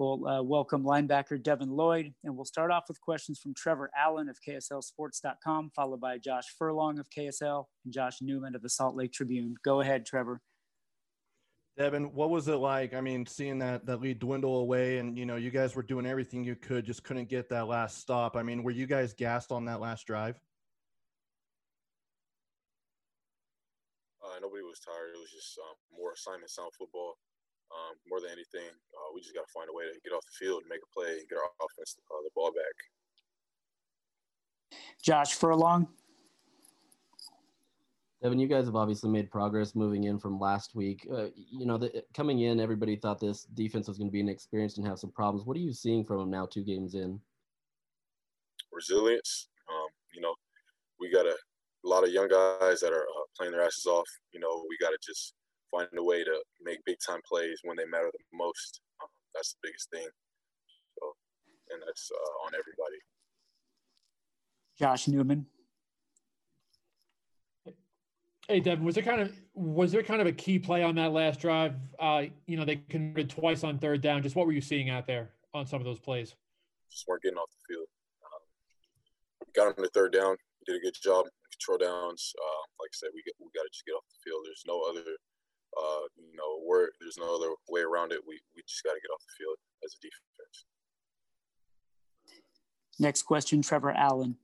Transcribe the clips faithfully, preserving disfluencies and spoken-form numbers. We'll uh, welcome linebacker Devin Lloyd, and we'll start off with questions from Trevor Allen of K S L Sports dot com, followed by Josh Furlong of K S L and Josh Newman of the Salt Lake Tribune. Go ahead, Trevor. Devin, what was it like? I mean, seeing that that lead dwindle away, and you know, you guys were doing everything you could, just couldn't get that last stop. I mean, were you guys gassed on that last drive? Uh, nobody was tired. It was just um, more assignment sound football. Um, more than anything, uh, we just got to find a way to get off the field, make a play, and get our offense uh, the ball back. Josh Furlong. Devin, you guys have obviously made progress moving in from last week. Uh, you know, the, coming in, everybody thought this defense was going to be inexperienced and have some problems. What are you seeing from them now two games in? Resilience. Um, you know, we got a, a lot of young guys that are uh, playing their asses off. You know, we got to just find a way to make big-time plays when they matter the most. Um, that's the biggest thing. So, and that's uh, on everybody. Josh Newman. Hey, Devin, was there kind of was there kind of a key play on that last drive? Uh, you know, they converted twice on third down. Just what were you seeing out there on some of those plays? Just weren't getting off the field. Um, got them to third down. Did a good job. Control downs. Uh, like I said, we, we got to just get off the field. There's no other, uh, you know, word, there's no other way around it. We, we just got to get off the field as a defense. Next question, Trevor Allen.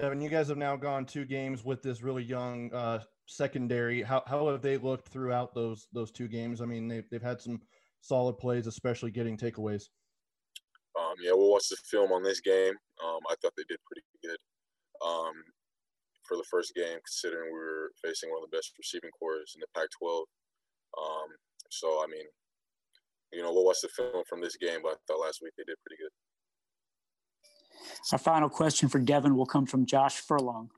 Devin, you guys have now gone two games with this really young uh, secondary. How how have they looked throughout those those two games? I mean, they've, they've had some solid plays, especially getting takeaways. Um, yeah, we'll watch the film on this game. Um, I thought they did pretty good um, for the first game, considering we were facing one of the best receiving corps in the Pac twelve. Um, so, I mean, you know, we'll watch the film from this game, but I thought last week they did pretty good. Our final question for Devin will come from Josh Furlong.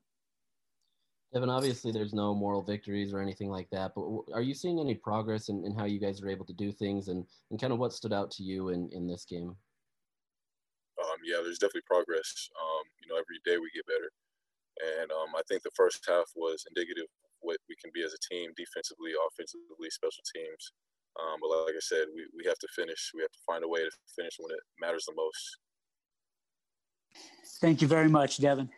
Devin, obviously there's no moral victories or anything like that, but are you seeing any progress in, in how you guys are able to do things and, and kind of what stood out to you in, in this game? Um, yeah, there's definitely progress. Um, you know, every day we get better. And um, I think the first half was indicative of what we can be as a team, defensively, offensively, special teams. Um, but like I said, we, we have to finish. We have to find a way to finish when it matters the most. Thank you very much, Devin.